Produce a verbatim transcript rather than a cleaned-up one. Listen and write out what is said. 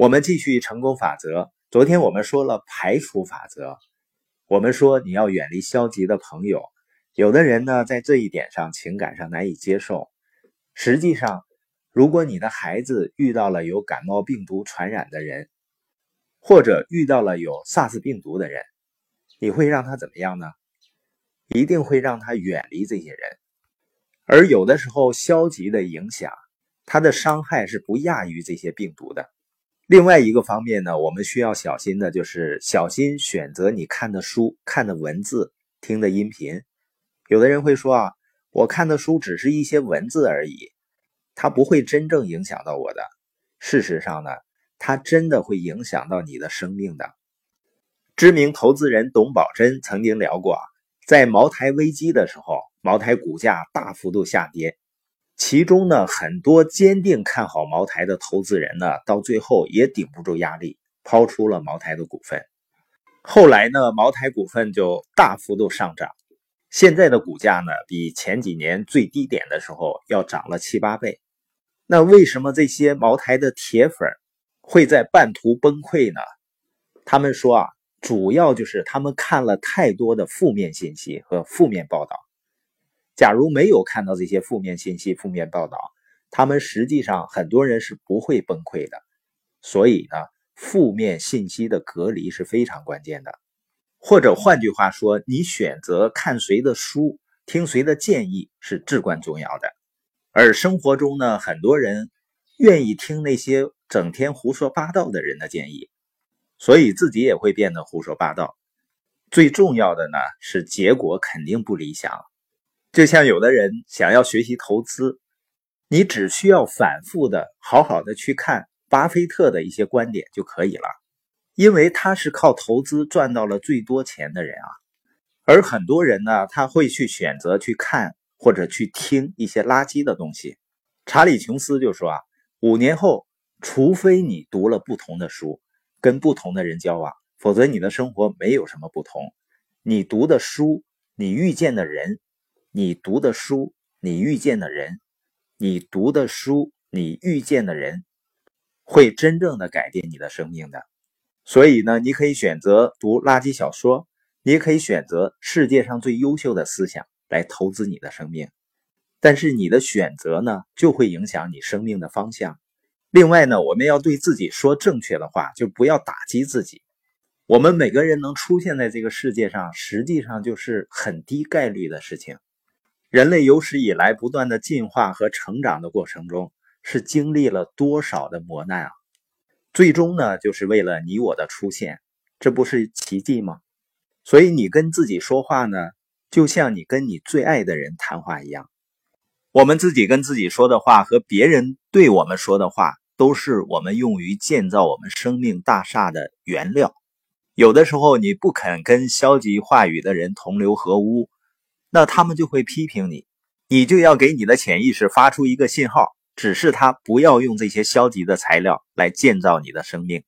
我们继续成功法则。昨天我们说了排除法则，我们说你要远离消极的朋友。有的人呢，在这一点上情感上难以接受。实际上，如果你的孩子遇到了有感冒病毒传染的人，或者遇到了有 SARS 病毒的人，你会让他怎么样呢？一定会让他远离这些人。而有的时候消极的影响，它的伤害是不亚于这些病毒的。另外一个方面呢，我们需要小心的就是小心选择你看的书、看的文字、听的音频。有的人会说啊，我看的书只是一些文字而已，它不会真正影响到我的。事实上呢，它真的会影响到你的生命的。知名投资人董宝珍曾经聊过，在茅台危机的时候，茅台股价大幅度下跌。其中呢，很多坚定看好茅台的投资人呢，到最后也顶不住压力，抛出了茅台的股份。后来呢，茅台股份就大幅度上涨，现在的股价呢，比前几年最低点的时候要涨了七八倍。那为什么这些茅台的铁粉会在半途崩溃呢？他们说啊，主要就是他们看了太多的负面信息和负面报道。假如没有看到这些负面信息、负面报道，他们实际上很多人是不会崩溃的。所以呢，负面信息的隔离是非常关键的。或者换句话说，你选择看谁的书、听谁的建议是至关重要的。而生活中呢，很多人愿意听那些整天胡说八道的人的建议，所以自己也会变得胡说八道。最重要的呢，是结果肯定不理想。就像有的人想要学习投资，你只需要反复的好好的去看巴菲特的一些观点就可以了，因为他是靠投资赚到了最多钱的人啊。而很多人呢，他会去选择去看或者去听一些垃圾的东西。查理琼斯就说啊，五年后除非你读了不同的书，跟不同的人交往，否则你的生活没有什么不同。你读的书，你遇见的人，你读的书，你遇见的人，你读的书，你遇见的人，会真正的改变你的生命的。所以呢，你可以选择读垃圾小说，你也可以选择世界上最优秀的思想来投资你的生命。但是你的选择呢，就会影响你生命的方向。另外呢，我们要对自己说正确的话，就不要打击自己。我们每个人能出现在这个世界上，实际上就是很低概率的事情。人类有史以来不断的进化和成长的过程中，是经历了多少的磨难啊！最终呢，就是为了你我的出现，这不是奇迹吗？所以你跟自己说话呢，就像你跟你最爱的人谈话一样。我们自己跟自己说的话和别人对我们说的话，都是我们用于建造我们生命大厦的原料。有的时候你不肯跟消极话语的人同流合污，那他们就会批评你，你就要给你的潜意识发出一个信号，指示他不要用这些消极的材料来建造你的生命。